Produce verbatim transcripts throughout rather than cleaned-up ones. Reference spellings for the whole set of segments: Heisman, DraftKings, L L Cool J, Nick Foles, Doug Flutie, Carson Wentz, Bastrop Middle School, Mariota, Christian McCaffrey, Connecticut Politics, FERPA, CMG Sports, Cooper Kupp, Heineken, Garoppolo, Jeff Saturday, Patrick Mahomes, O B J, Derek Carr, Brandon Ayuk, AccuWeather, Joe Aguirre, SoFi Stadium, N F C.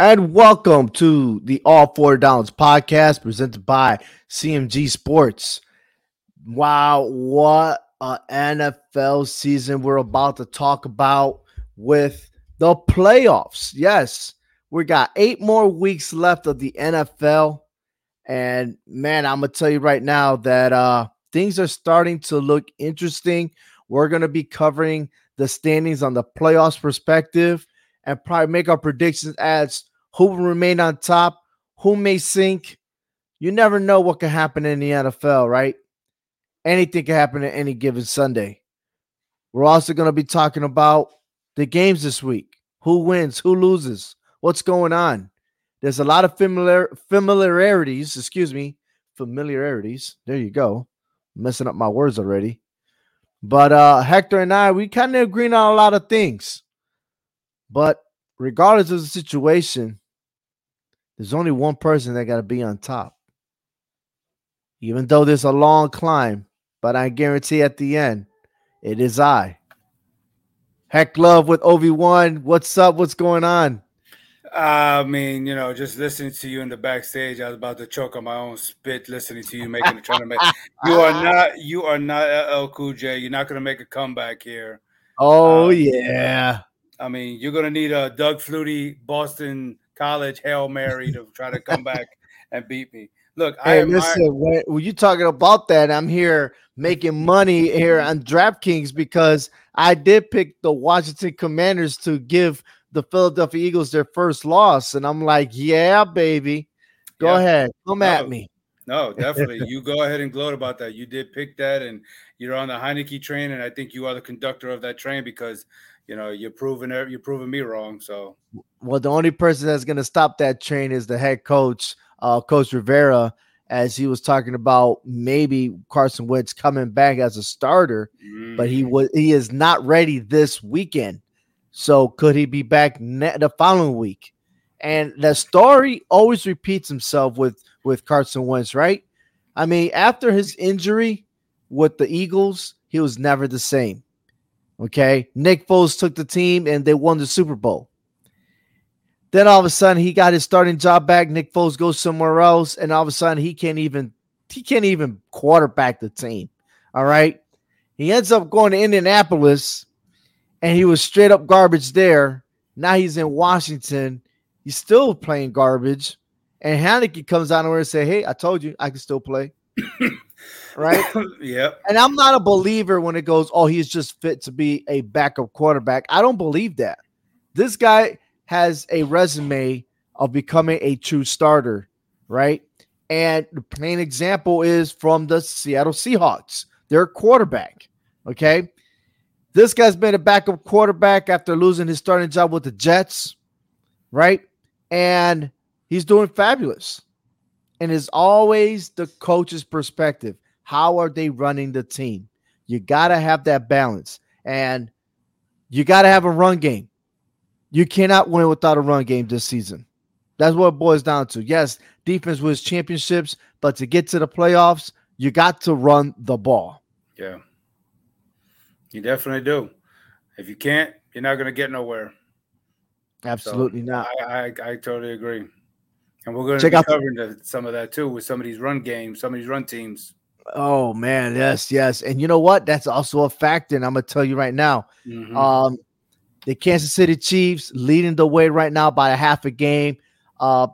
And welcome to the All Four Downs podcast presented by C M G Sports. Wow, what an N F L season we're about to talk about with the playoffs. Yes, we got eight more weeks left of the N F L. And man, I'm going to tell you right now that uh, things are starting to look interesting. We're going to be covering the standings on the playoffs perspective and probably make our predictions as who will remain on top, who may sink. You never know what can happen in the N F L, right? Anything can happen at any given Sunday. We're also going to be talking about the games this week. Who wins? Who loses? What's going on? There's a lot of familiar familiarities, excuse me, familiarities. There you go. I'm messing up my words already. But uh, Hector and I, we kind of agree on a lot of things. But regardless of the situation, there's only one person that got to be on top. Even though there's a long climb, but I guarantee at the end, it is I. Heck Love with O V one. What's up? What's going on? I mean, you know, just listening to you in the backstage, I was about to choke on my own spit listening to you making the tournament. You are not, you are not L L Cool J. You're not going to make a comeback here. Oh, um, yeah. I mean, you're going to need a Doug Flutie, Boston College Hail Mary to try to come back and beat me. Look, hey, I am. Listen, I, when, when you're talking about that, I'm here making money here on DraftKings because I did pick the Washington Commanders to give the Philadelphia Eagles their first loss. And I'm like, yeah, baby. Go yeah. ahead. Come no, at me. No, definitely. You go ahead and gloat about that. You did pick that, and you're on the Heineke train, and I think you are the conductor of that train because – you know, you're proving you're proving me wrong. So, well, the only person that's going to stop that train is the head coach, uh, Coach Rivera, as he was talking about maybe Carson Wentz coming back as a starter, mm. but he was he is not ready this weekend. So, could he be back ne- the following week? And the story always repeats himself with with Carson Wentz, right? I mean, after his injury with the Eagles, he was never the same. Okay, Nick Foles took the team and they won the Super Bowl. Then all of a sudden he got his starting job back. Nick Foles goes somewhere else, and all of a sudden he can't even he can't even quarterback the team. All right, he ends up going to Indianapolis, and he was straight up garbage there. Now he's in Washington, he's still playing garbage, and Heineke comes out of where and say, "Hey, I told you I can still play." Right? Yeah. And I'm not a believer when it goes, oh, he's just fit to be a backup quarterback. I don't believe that. This guy has a resume of becoming a true starter, right? And the plain example is from the Seattle Seahawks, their quarterback, okay? This guy's been a backup quarterback after losing his starting job with the Jets, right? And he's doing fabulous. And it's always the coach's perspective. How are they running the team? You got to have that balance. And you got to have a run game. You cannot win without a run game this season. That's what it boils down to. Yes, defense wins championships, but to get to the playoffs, you got to run the ball. Yeah. You definitely do. If you can't, you're not going to get nowhere. Absolutely so not. I, I, I totally agree. And we're going to Check be covering out the, some of that, too, with some of these run games, some of these run teams. Oh, man, yes, yes. And you know what? That's also a factor, and I'm going to tell you right now. Mm-hmm. Um, the Kansas City Chiefs leading the way right now by a half a game. Uh,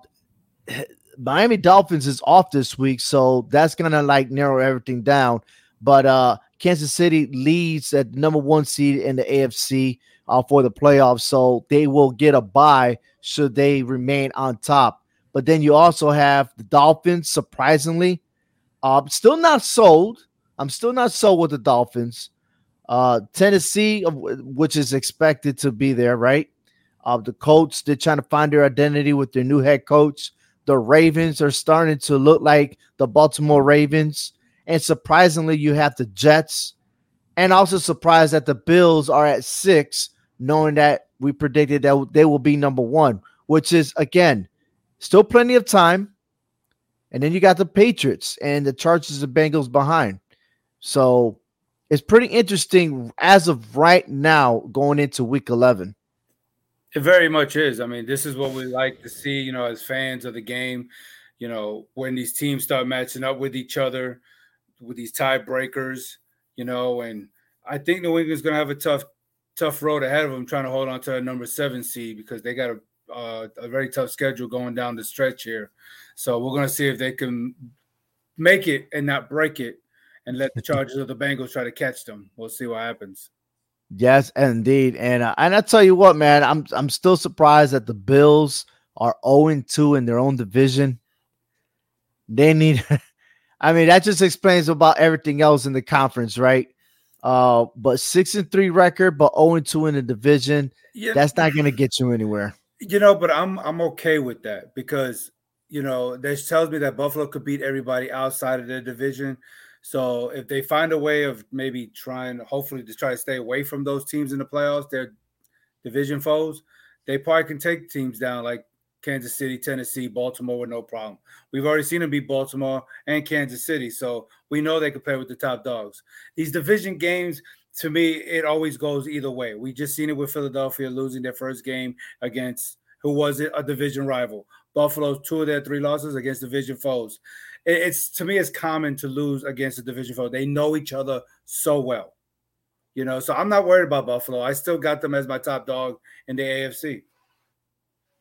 Miami Dolphins is off this week, so that's going to, like, narrow everything down. But uh, Kansas City leads at number one seed in the A F C uh, for the playoffs, so they will get a bye should they remain on top. But then you also have the Dolphins, surprisingly. Uh, still not sold. I'm still not sold with the Dolphins. Uh, Tennessee, which is expected to be there, right? Uh, the Colts, they're trying to find their identity with their new head coach. The Ravens are starting to look like the Baltimore Ravens. And surprisingly, you have the Jets. And also surprised that the Bills are at six, knowing that we predicted that they will be number one, which is, again, still plenty of time. And then you got the Patriots and the Chargers and Bengals behind. So it's pretty interesting as of right now going into week eleven. It very much is. I mean, this is what we like to see, you know, as fans of the game, you know, when these teams start matching up with each other, with these tiebreakers, you know, and I think New England's going to have a tough, tough road ahead of them trying to hold on to that number seven seed because they got a, uh, a very tough schedule going down the stretch here. So we're going to see if they can make it and not break it and let the Chargers of the Bengals try to catch them. We'll see what happens. Yes, indeed, and uh, and I tell you what, man, I'm I'm still surprised that the Bills are oh and two in their own division. They need, I mean, that just explains about everything else in the conference, right? Uh, but six and three record, but oh and two in the division. Yeah. That's not going to get you anywhere, you know. But I'm I'm okay with that because you know this tells me that Buffalo could beat everybody outside of their division. So if they find a way of maybe trying, hopefully to try to stay away from those teams in the playoffs, their division foes, they probably can take teams down like Kansas City, Tennessee, Baltimore with no problem. We've already seen them beat Baltimore and Kansas City, so we know they can play with the top dogs. These division games, to me, it always goes either way. We just seen it with Philadelphia losing their first game against, who was it, a division rival. Buffalo's two of their three losses against division foes. It's to me, it's common to lose against a division foe. They know each other so well, you know. So I'm not worried about Buffalo. I still got them as my top dog in the A F C.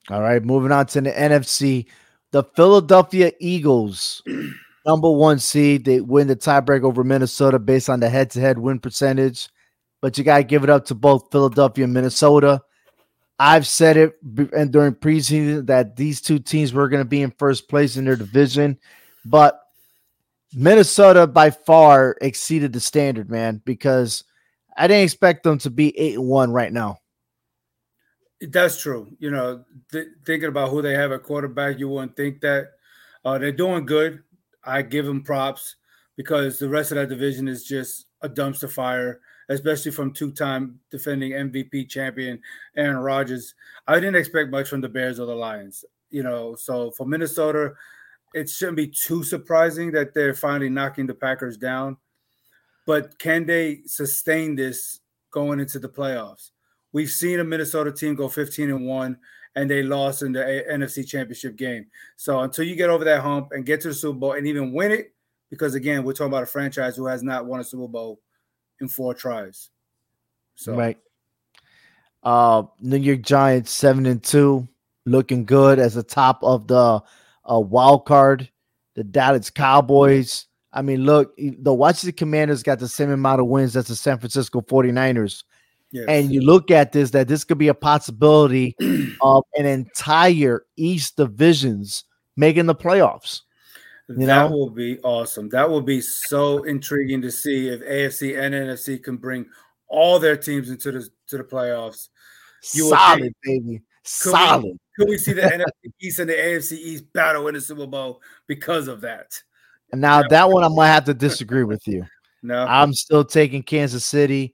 All right, moving on to the N F C, the Philadelphia Eagles, number one seed. They win the tiebreak over Minnesota based on the head-to-head win percentage. But you gotta give it up to both Philadelphia and Minnesota. I've said it and during preseason that these two teams were going to be in first place in their division. But Minnesota by far exceeded the standard, man, because I didn't expect them to be eight and one right now. That's true. You know, th- thinking about who they have at quarterback, you wouldn't think that. Uh, they're doing good. I give them props because the rest of that division is just a dumpster fire, especially from two-time defending M V P champion Aaron Rodgers. I didn't expect much from the Bears or the Lions. You know, so for Minnesota, it shouldn't be too surprising that they're finally knocking the Packers down. But can they sustain this going into the playoffs? We've seen a Minnesota team go fifteen and one, and they lost in the N F C Championship game. So until you get over that hump and get to the Super Bowl and even win it, because, again, we're talking about a franchise who has not won a Super Bowl in four tries. So. Right. Uh, New York Giants, seven and two, looking good as the top of the – a wild card, the Dallas Cowboys. I mean, look, the Washington Commanders got the same amount of wins as the San Francisco forty-niners. Yes. And you look at this, that this could be a possibility of an entire East divisions making the playoffs. You that know? Will be awesome. That will be so intriguing to see if A F C and N F C can bring all their teams into the, to the playoffs. You Solid, baby. Could Solid. We, could we see the N F C East and the A F C East battle in the Super Bowl because of that? Now, yeah. That one I'm going to have to disagree with you. No. I'm still taking Kansas City.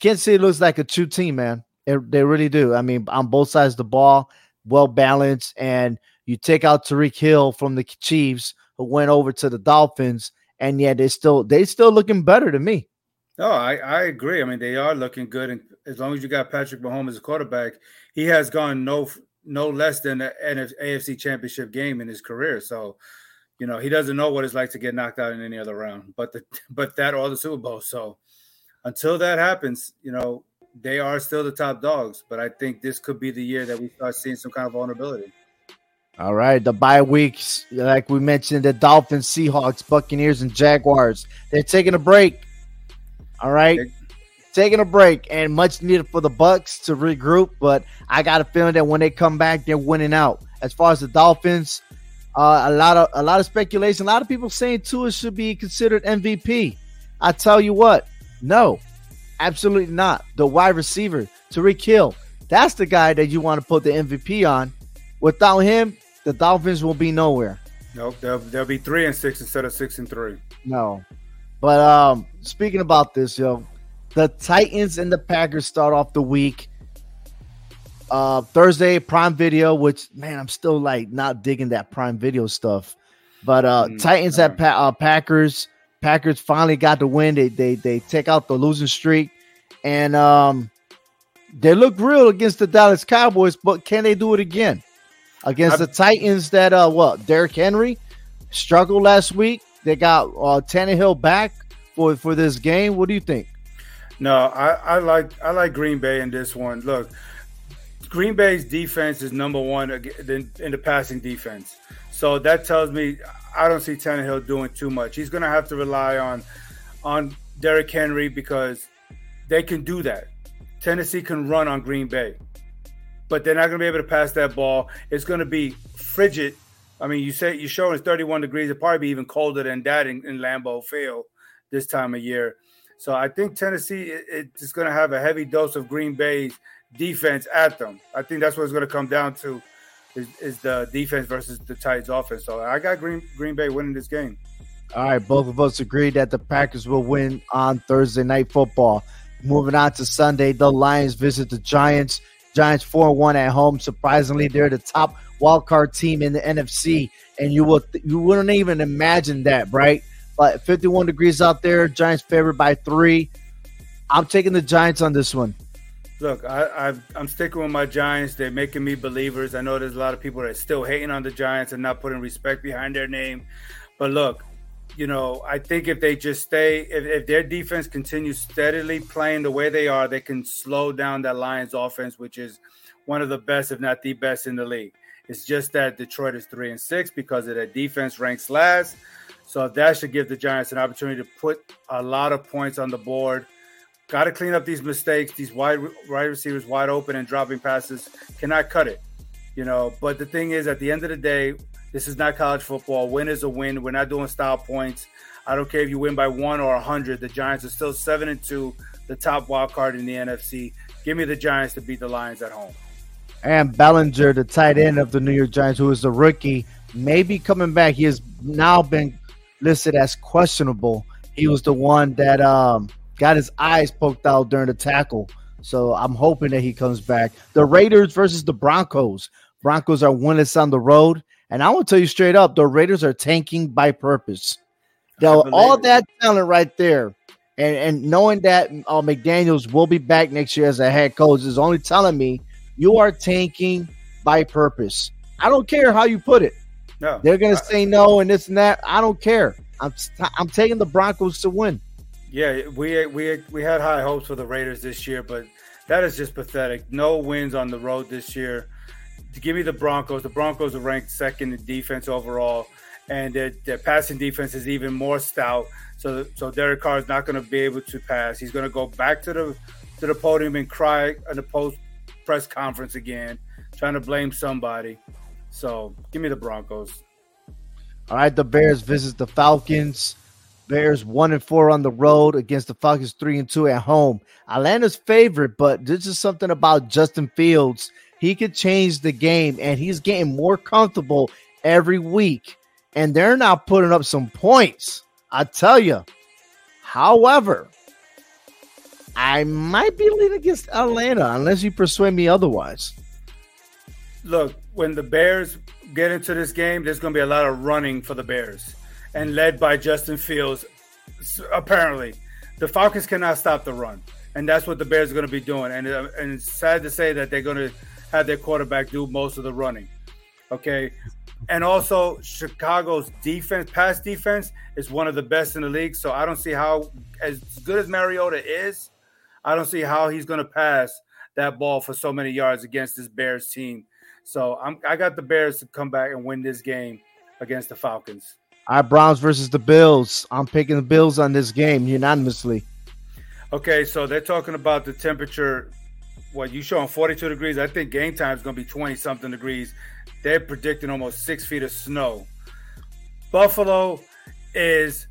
Kansas City looks like a true team, man. It, they really do. I mean, on both sides of the ball, well-balanced. And you take out Tyreek Hill from the Chiefs, who went over to the Dolphins, and yet they're still, they still looking better to me. No, I, I agree. I mean, they are looking good. And as long as you got Patrick Mahomes as a quarterback, he has gone no no less than an A F C championship game in his career. So, you know, he doesn't know what it's like to get knocked out in any other round, but the but that or the Super Bowl. So until that happens, you know, they are still the top dogs. But I think this could be the year that we start seeing some kind of vulnerability. All right, the bye weeks, like we mentioned, the Dolphins, Seahawks, Buccaneers, and Jaguars. They're taking a break. All right, taking a break and much needed for the Bucs to regroup. But I got a feeling that when they come back, they're winning out. As far as the Dolphins, uh, a lot of a lot of speculation. A lot of people saying Tua should be considered M V P. I tell you what, no, absolutely not. The wide receiver Tyreek Hill, that's the guy that you want to put the M V P on. Without him, the Dolphins will be nowhere. Nope, they'll, they'll be three and six instead of six and three. No. But um, speaking about this, yo, the Titans and the Packers start off the week. Uh, Thursday, Prime Video, which, man, I'm still, like, not digging that Prime Video stuff. But uh, mm-hmm. Titans at pa- uh, Packers. Packers finally got the win. They they they take out the losing streak. And um, They look real against the Dallas Cowboys, but can they do it again against I, the Titans? That uh, what Derrick Henry struggled last week. They got uh, Tannehill back for, for this game. What do you think? No, I, I like I like Green Bay in this one. Look, Green Bay's defense is number one in, in the passing defense, so that tells me I don't see Tannehill doing too much. He's going to have to rely on on Derrick Henry because they can do that. Tennessee can run on Green Bay, but they're not going to be able to pass that ball. It's going to be frigid. I mean, you say you show it's thirty-one degrees. It'll probably be even colder than that in, in Lambeau Field this time of year. So I think Tennessee it, it's going to have a heavy dose of Green Bay's defense at them. I think that's what it's going to come down to is, is the defense versus the Titans' offense. So I got Green Green Bay winning this game. All right, both of us agree that the Packers will win on Thursday Night Football. Moving on to Sunday, the Lions visit the Giants. Giants four and one at home. Surprisingly, they're the top wildcard team in the N F C, and you will th- you wouldn't even imagine that, right? But fifty-one degrees out there, Giants favored by three. I'm taking the Giants on this one. Look, I, I've, I'm sticking with my Giants. They're making me believers. I know there's a lot of people that are still hating on the Giants and not putting respect behind their name. But look, you know, I think if they just stay, if, if their defense continues steadily playing the way they are, they can slow down that Lions offense, which is one of the best, if not the best, in the league. It's just that Detroit is three and six because of their defense ranks last. So that should give the Giants an opportunity to put a lot of points on the board. Got to clean up these mistakes. These wide, wide receivers wide open and dropping passes cannot cut it, you know. But the thing is, at the end of the day, this is not college football. Win is a win. We're not doing style points. I don't care if you win by one or one hundred. The Giants are still seven and two, the top wild card in the N F C. Give me the Giants to beat the Lions at home. And Bellinger, the tight end of the New York Giants, who is the rookie, may be coming back. He has now been listed as questionable. He was the one that um, got his eyes poked out during the tackle. So I'm hoping that he comes back. The Raiders versus the Broncos. Broncos are winless on the road. And I want to tell you straight up, the Raiders are tanking by purpose. Now, all that talent right there, and, and knowing that uh, McDaniels will be back next year as a head coach is only telling me you are tanking by purpose. I don't care how you put it. No, they're going to say no and this and that. I don't care. I'm I'm taking the Broncos to win. Yeah, we we we had high hopes for the Raiders this year, but that is just pathetic. No wins on the road this year. Give me the Broncos. The Broncos are ranked second in defense overall, and their, their passing defense is even more stout. So, so Derek Carr is not going to be able to pass. He's going to go back to the to the podium and cry in the post press conference again, trying to blame somebody. So, give me the Broncos. All right, the Bears visit the Falcons. Bears one and four on the road against the Falcons three and two at home. Atlanta's favorite, but this is something about Justin Fields. He could change the game, and he's getting more comfortable every week. And they're not putting up some points, I tell you. However, I might be leaning against Atlanta unless you persuade me otherwise. Look, when the Bears get into this game, there's going to be a lot of running for the Bears, and led by Justin Fields, apparently. The Falcons cannot stop the run, and that's what the Bears are going to be doing. And, and it's sad to say that they're going to have their quarterback do most of the running, okay? And also, Chicago's defense, pass defense, is one of the best in the league. So I don't see how, as good as Mariota is, I don't see how he's going to pass that ball for so many yards against this Bears team. So I'm, I got the Bears to come back and win this game against the Falcons. All right, Browns versus the Bills. I'm picking the Bills on this game unanimously. Okay, so they're talking about the temperature. What you showing forty-two degrees? I think game time is going to be twenty something degrees. They're predicting almost six feet of snow. Buffalo is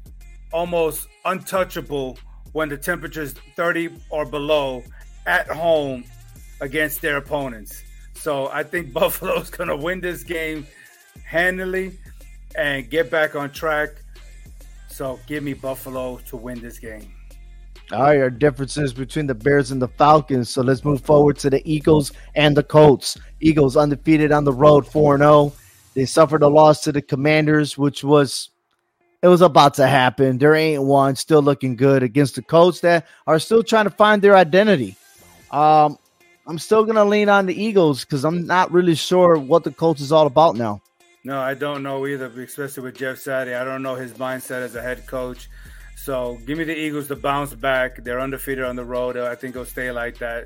almost untouchable when the temperature is thirty or below at home against their opponents. So I think Buffalo's going to win this game handily and get back on track. So give me Buffalo to win this game. All right, our differences between the Bears and the Falcons. So let's move forward to the Eagles and the Colts. Eagles undefeated on the road, four and oh. They suffered a loss to the Commanders, which was it was about to happen. There ain't one, still looking good against the Colts that are still trying to find their identity. Um, I'm still going to lean on the Eagles because I'm not really sure what the Colts is all about now. No, I don't know either, especially with Jeff Saturday. I don't know his mindset as a head coach. So give me the Eagles to bounce back. They're undefeated on the road. I think they'll stay like that.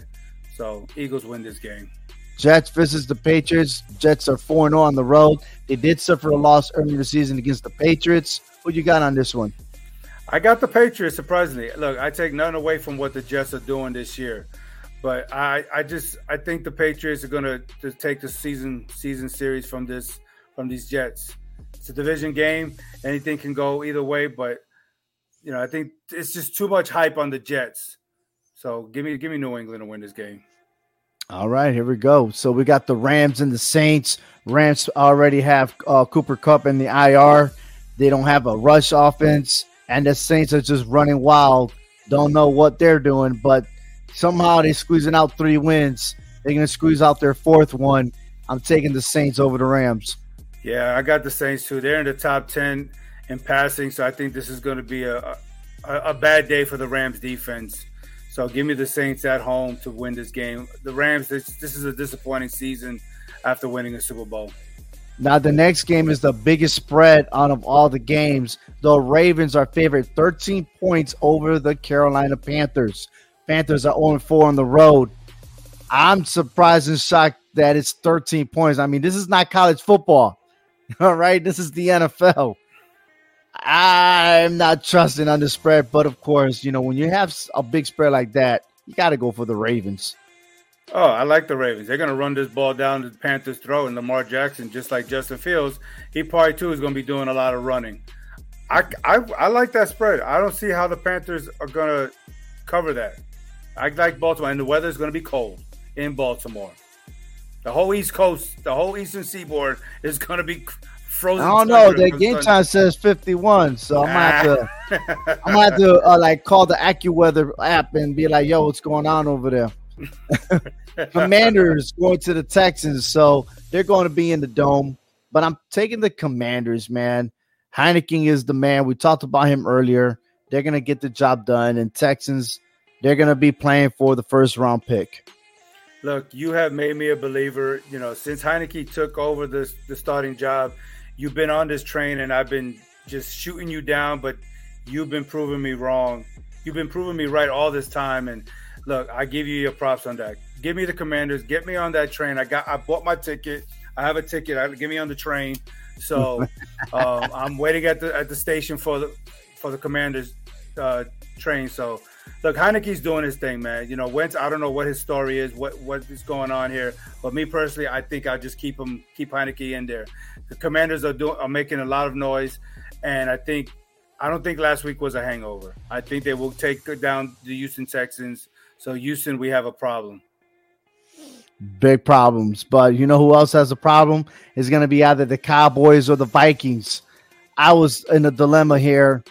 So Eagles win this game. Jets versus the Patriots. Jets are four and oh on the road. They did suffer a loss earlier this season against the Patriots. Who you got on this one? I got the Patriots, surprisingly. Look, I take nothing away from what the Jets are doing this year. But I, I just I think the Patriots are going to take the season season series from this from these Jets. It's a division game. Anything can go either way, but you know, I think it's just too much hype on the Jets. So give me give me New England to win this game. All right, here we go. So we got the Rams and the Saints. Rams already have uh, Cooper Kupp in the I R. They don't have a rush offense, and the Saints are just running wild. Don't know what they're doing, but somehow they're squeezing out three wins. They're going to squeeze out their fourth one. I'm taking the Saints over the Rams. Yeah, I got the Saints too. They're in the top ten in passing, so I think this is going to be a, a, a bad day for the Rams defense. So give me the Saints at home to win this game. The Rams, this, this is a disappointing season after winning a Super Bowl. Now the next game is the biggest spread out of all the games. The Ravens are favored thirteen points over the Carolina Panthers. Panthers are oh and four on the road. I'm surprised and shocked that it's thirteen points. I mean, this is not college football, all right? This is the N F L. I'm not trusting on the spread, but of course, you know, when you have a big spread like that, you got to go for the Ravens. Oh, I like the Ravens. They're going to run this ball down to the Panthers' throat, and Lamar Jackson, just like Justin Fields, he probably too is going to be doing a lot of running. I, I, I like that spread. I don't see how the Panthers are going to cover that. I like Baltimore, and the weather is going to be cold in Baltimore. The whole East Coast, the whole Eastern Seaboard is going to be frozen. I don't know. The game Sunday. Time says fifty-one, so I'm gonna have to, I'm gonna have to uh, like call the AccuWeather app and be like, "Yo, what's going on over there?" Commanders going to the Texans, so they're going to be in the dome. But I'm taking the Commanders, man. Heineken is the man. We talked about him earlier. They're gonna get the job done, and Texans, they're gonna be playing for the first round pick. Look, you have made me a believer. You know, since Heineken took over this the starting job. You've been on this train, and I've been just shooting you down, but you've been proving me wrong. You've been proving me right all this time, and look, I give you your props on that. Give me the Commanders. Get me on that train. I got. I bought my ticket. I have a ticket. I, get me on the train. So um, I'm waiting at the at the station for the for the Commanders uh, train. So look, Heineke's doing his thing, man. You know, Wentz. I don't know what his story is, what what is going on here. But me personally, I think I just keep him, keep Heineke in there. The Commanders are doing, are making a lot of noise, and I think, I don't think last week was a hangover. I think they will take down the Houston Texans. So Houston, we have a problem. Big problems, but you know who else has a problem? It's going to be either the Cowboys or the Vikings. I was in a dilemma here.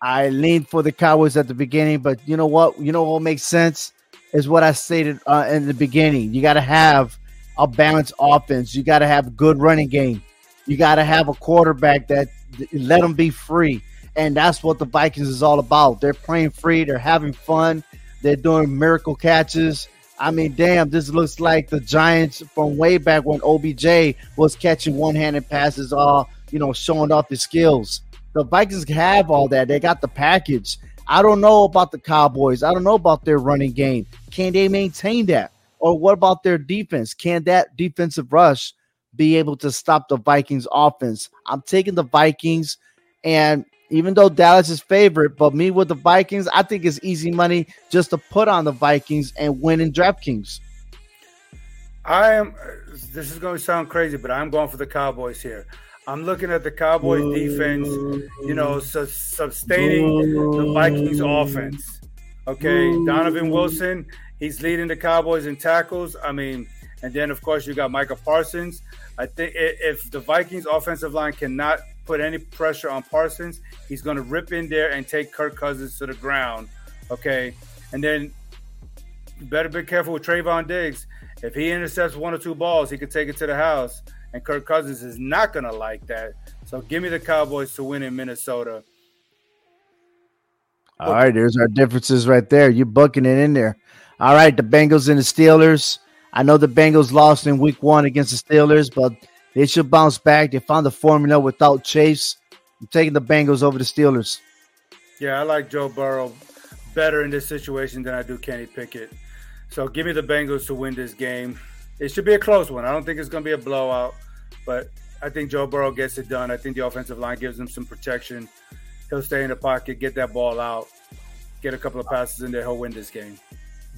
I leaned for the Cowboys at the beginning, but you know what? You know what makes sense is what I stated uh, in the beginning. You got to have a balanced offense. You got to have a good running game. You got to have a quarterback that let them be free, and that's what the Vikings is all about. They're playing free. They're having fun. They're doing miracle catches. I mean, damn, this looks like the Giants from way back when O B J was catching one-handed passes, all you know, showing off his skills. The Vikings have all that. They got the package. I don't know about the Cowboys. I don't know about their running game. Can they maintain that? Or what about their defense? Can that defensive rush be able to stop the Vikings offense? I'm taking the Vikings. And even though Dallas is favorite, but me with the Vikings, I think it's easy money just to put on the Vikings and win in DraftKings. I am. This is going to sound crazy, but I'm going for the Cowboys here. I'm looking at the Cowboys defense, you know, su- sustaining the Vikings offense. Okay, Donovan Wilson, he's leading the Cowboys in tackles. I mean, and then, of course, you got Micah Parsons. I think if the Vikings offensive line cannot put any pressure on Parsons, he's going to rip in there and take Kirk Cousins to the ground, okay? And then you better be careful with Trayvon Diggs. If he intercepts one or two balls, he could take it to the house. And Kirk Cousins is not going to like that. So give me the Cowboys to win in Minnesota. All right, there's our differences right there. You're booking it in there. All right, the Bengals and the Steelers. I know the Bengals lost in week one against the Steelers, but they should bounce back. They found the formula without Chase. I'm taking the Bengals over the Steelers. Yeah, I like Joe Burrow better in this situation than I do Kenny Pickett. So give me the Bengals to win this game. It should be a close one. I don't think it's going to be a blowout, but I think Joe Burrow gets it done. I think the offensive line gives him some protection. He'll stay in the pocket, get that ball out, get a couple of passes in there. He'll win this game.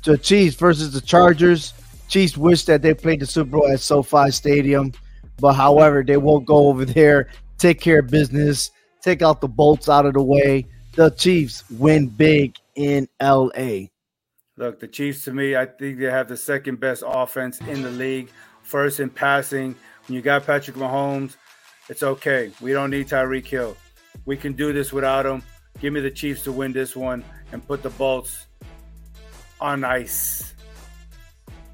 So Chiefs versus the Chargers. Chiefs wish that they played the Super Bowl at SoFi Stadium, but however, they won't go over there, take care of business, take out the bolts out of the way. The Chiefs win big in L A. Look, the Chiefs, to me, I think they have the second best offense in the league. First in passing. When you got Patrick Mahomes, it's okay. We don't need Tyreek Hill. We can do this without him. Give me the Chiefs to win this one and put the bolts on ice.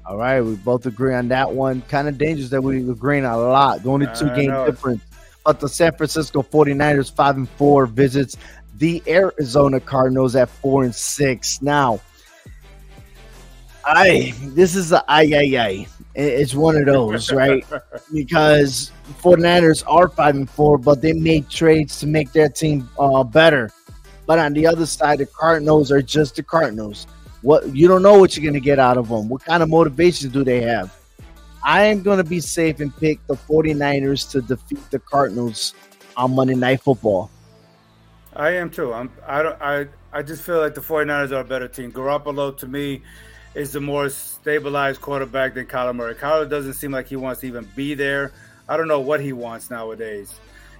All right, we both agree on that one. Kind of dangerous that we agree on a lot. The only two game difference. But the San Francisco forty-niners, five and four, visits the Arizona Cardinals at four and six. Now, I this is a ay ay ay. It's one of those, right? Because forty-niners are five and four, but they made trades to make their team uh, better. But on the other side, the Cardinals are just the Cardinals. What you don't know what you're going to get out of them. What kind of motivation do they have? I am going to be safe and pick the forty-niners to defeat the Cardinals on Monday Night Football. I am too. I'm, I don't. I I just feel like the forty-niners are a better team. Garoppolo, to me, is the more stabilized quarterback than Kyler Murray. Kyler doesn't seem like he wants to even be there. I don't know what he wants nowadays.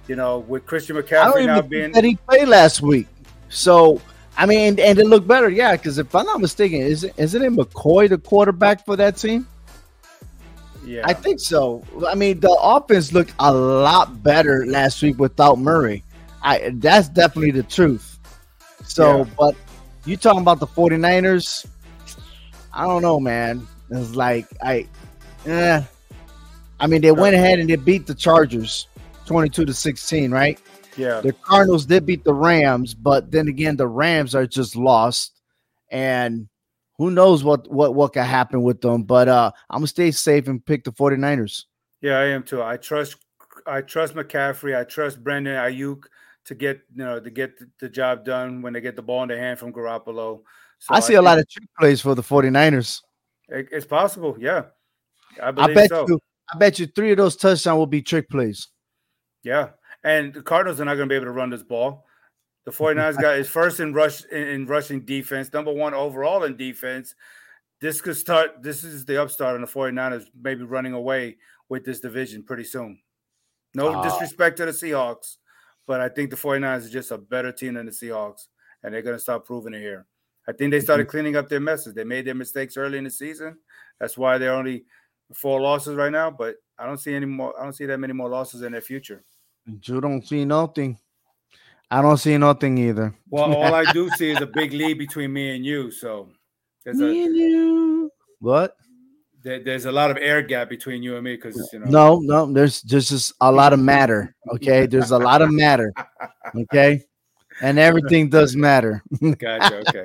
You know, with Christian McCaffrey I don't even now think being that he played last week, so. I mean, and it looked better, yeah, because if I'm not mistaken, is it, isn't it McCoy the quarterback for that team? Yeah. I think so. I mean, the offense looked a lot better last week without Murray. I That's definitely the truth. So, yeah. But you talking about the forty-niners, I don't know, man. It's like, I, eh. I mean, they went ahead and they beat the Chargers twenty-two to sixteen, right? Yeah, the Cardinals did beat the Rams, but then again, the Rams are just lost, and who knows what what what could happen with them. But uh, I'm gonna stay safe and pick the forty-niners. Yeah, I am too. I trust I trust McCaffrey. I trust Brandon Ayuk to get you know to get the job done when they get the ball in their hand from Garoppolo. So I see I a lot of trick plays for the forty-niners. It, it's possible, yeah. I believe I bet so. You, I bet you three of those touchdowns will be trick plays. Yeah. And the Cardinals are not going to be able to run this ball. The forty-niners guy is first in rush in, in rushing defense, number one overall in defense. This could start. This is the upstart on the forty-niners, maybe running away with this division pretty soon. No uh, disrespect to the Seahawks, but I think the forty-niners are just a better team than the Seahawks, and they're going to start proving it here. I think they started cleaning up their messes. They made their mistakes early in the season. That's why they're only four losses right now. But I don't see any more. I don't see that many more losses in their future. You don't see nothing. I don't see nothing either. Well, all I do see is a big lead between me and you. So there's me a, and you. What? There, there's a lot of air gap between you and me because you know. No, no. There's just, just a lot of matter. Okay, there's a lot of matter. Okay, and everything does matter. Gotcha. Okay.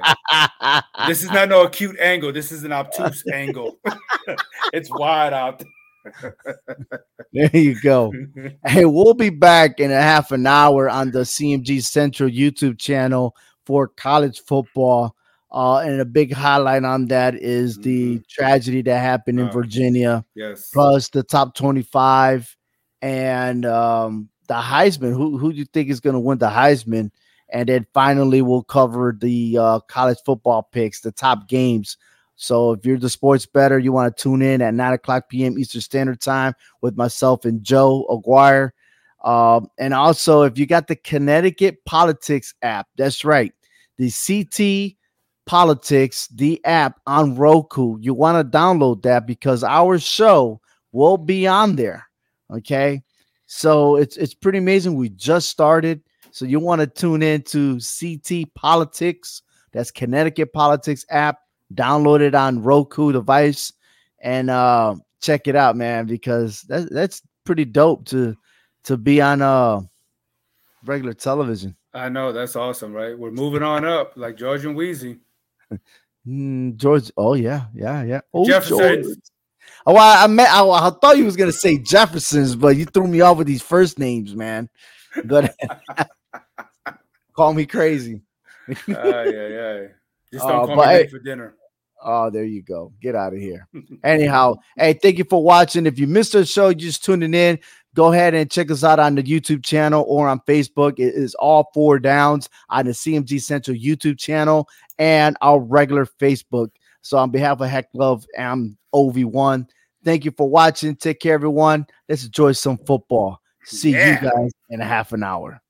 This is not no acute angle. This is an obtuse angle. It's wide out. There you go. Hey, we'll be back in a half an hour on the C M G Central YouTube channel for college football. Uh, and a big highlight on that is the tragedy that happened in Virginia. Yes. Plus the top twenty-five and um, the Heisman. Who who do you think is going to win the Heisman? And then finally, we'll cover the uh, college football picks, the top games. So if you're the sports bettor, you want to tune in at nine o'clock p.m. Eastern Standard Time with myself and Joe Aguirre. Um, and also, if you got the Connecticut Politics app, that's right, the C T Politics, the app on Roku, you want to download that because our show will be on there, okay? So it's, it's pretty amazing. We just started, so you want to tune in to C T Politics. That's Connecticut Politics app. Download it on Roku device and uh, check it out, man, because that, that's pretty dope to to be on uh, regular television. I know. That's awesome, right? We're moving on up like George and Wheezy. mm, George. Oh, yeah, yeah, yeah. Oh, Jefferson. George. Oh, I I, meant, I, I thought you was gonna say Jefferson's, but you threw me off with these first names, man. But call me crazy. Aye, aye, aye. Just don't uh, call me hey, for dinner. Oh, there you go. Get out of here. Anyhow, hey, thank you for watching. If you missed our show, just tuning in, go ahead and check us out on the YouTube channel or on Facebook. It is All Four Downs on the C M G Central YouTube channel and our regular Facebook. So on behalf of Heck Love, I'm O V one. Thank you for watching. Take care, everyone. Let's enjoy some football. See yeah. you guys in a half an hour.